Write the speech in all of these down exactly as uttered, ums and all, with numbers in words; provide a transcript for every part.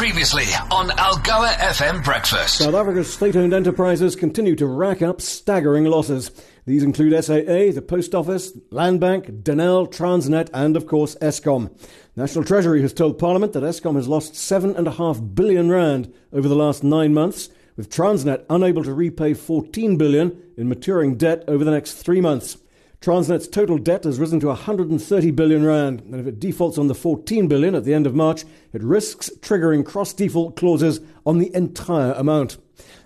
Previously on Algoa F M Breakfast. South Africa's state-owned enterprises continue to rack up staggering losses. These include S A A, the Post Office, Land Bank, Denel, Transnet and, of course, Eskom. National Treasury has told Parliament that Eskom has lost seven point five billion rand over the last nine months, with Transnet unable to repay fourteen billion in maturing debt over the next three months. Transnet's total debt has risen to one hundred thirty billion rand, and if it defaults on the fourteen billion at the end of March, it risks triggering cross-default clauses on the entire amount.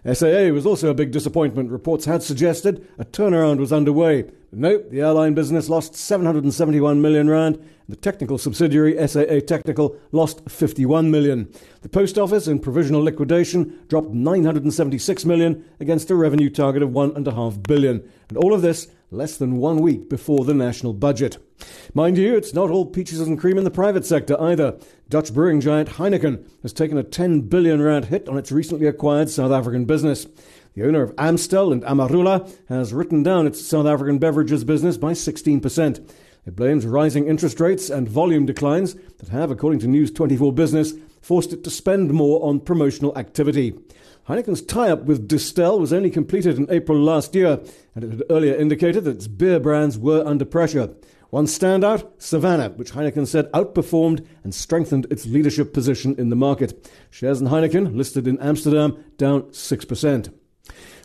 S A A was also a big disappointment. Reports had suggested a turnaround was underway. But no, the airline business lost seven hundred seventy-one million rand, and the technical subsidiary S A A Technical lost fifty-one million. The Post Office in provisional liquidation dropped nine hundred seventy-six million against a revenue target of one point five billion. And all of this less than one week before the national budget. Mind you, it's not all peaches and cream in the private sector either. Dutch brewing giant Heineken has taken a ten billion rand hit on its recently acquired South African business. The owner of Amstel and Amarula has written down its South African beverages business by sixteen percent. It blames rising interest rates and volume declines that have, according to News twenty-four Business, forced it to spend more on promotional activity. Heineken's tie-up with Distel was only completed in April last year, and it had earlier indicated that its beer brands were under pressure. One standout, Savannah, which Heineken said outperformed and strengthened its leadership position in the market. Shares in Heineken, listed in Amsterdam, down six percent.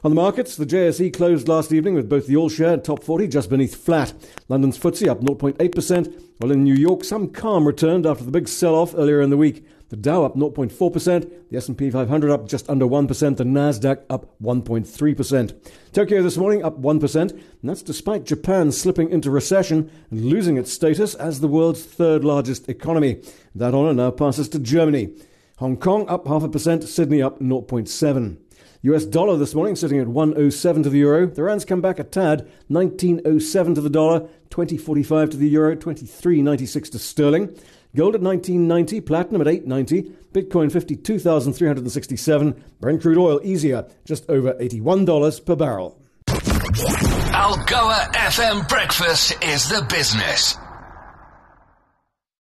On the markets, the J S E closed last evening with both the all-share and top forty just beneath flat. London's F T S E up zero point eight percent, while in New York some calm returned after the big sell-off earlier in the week. The Dow up zero point four percent, the S and P five hundred up just under one percent, the NASDAQ up one point three percent. Tokyo this morning up one percent, and that's despite Japan slipping into recession and losing its status as the world's third largest economy. That honour now passes to Germany. Hong Kong up half a percent, Sydney up zero point seven. U S dollar this morning sitting at one oh seven to the euro. The rand's come back a tad, nineteen oh seven to the dollar, twenty forty-five to the euro, twenty-three ninety-six to sterling. Gold at nineteen ninety, platinum at eight ninety, Bitcoin fifty-two thousand three hundred sixty-seven, Brent crude oil easier, just over eighty-one dollars per barrel. Algoa F M Breakfast is the business.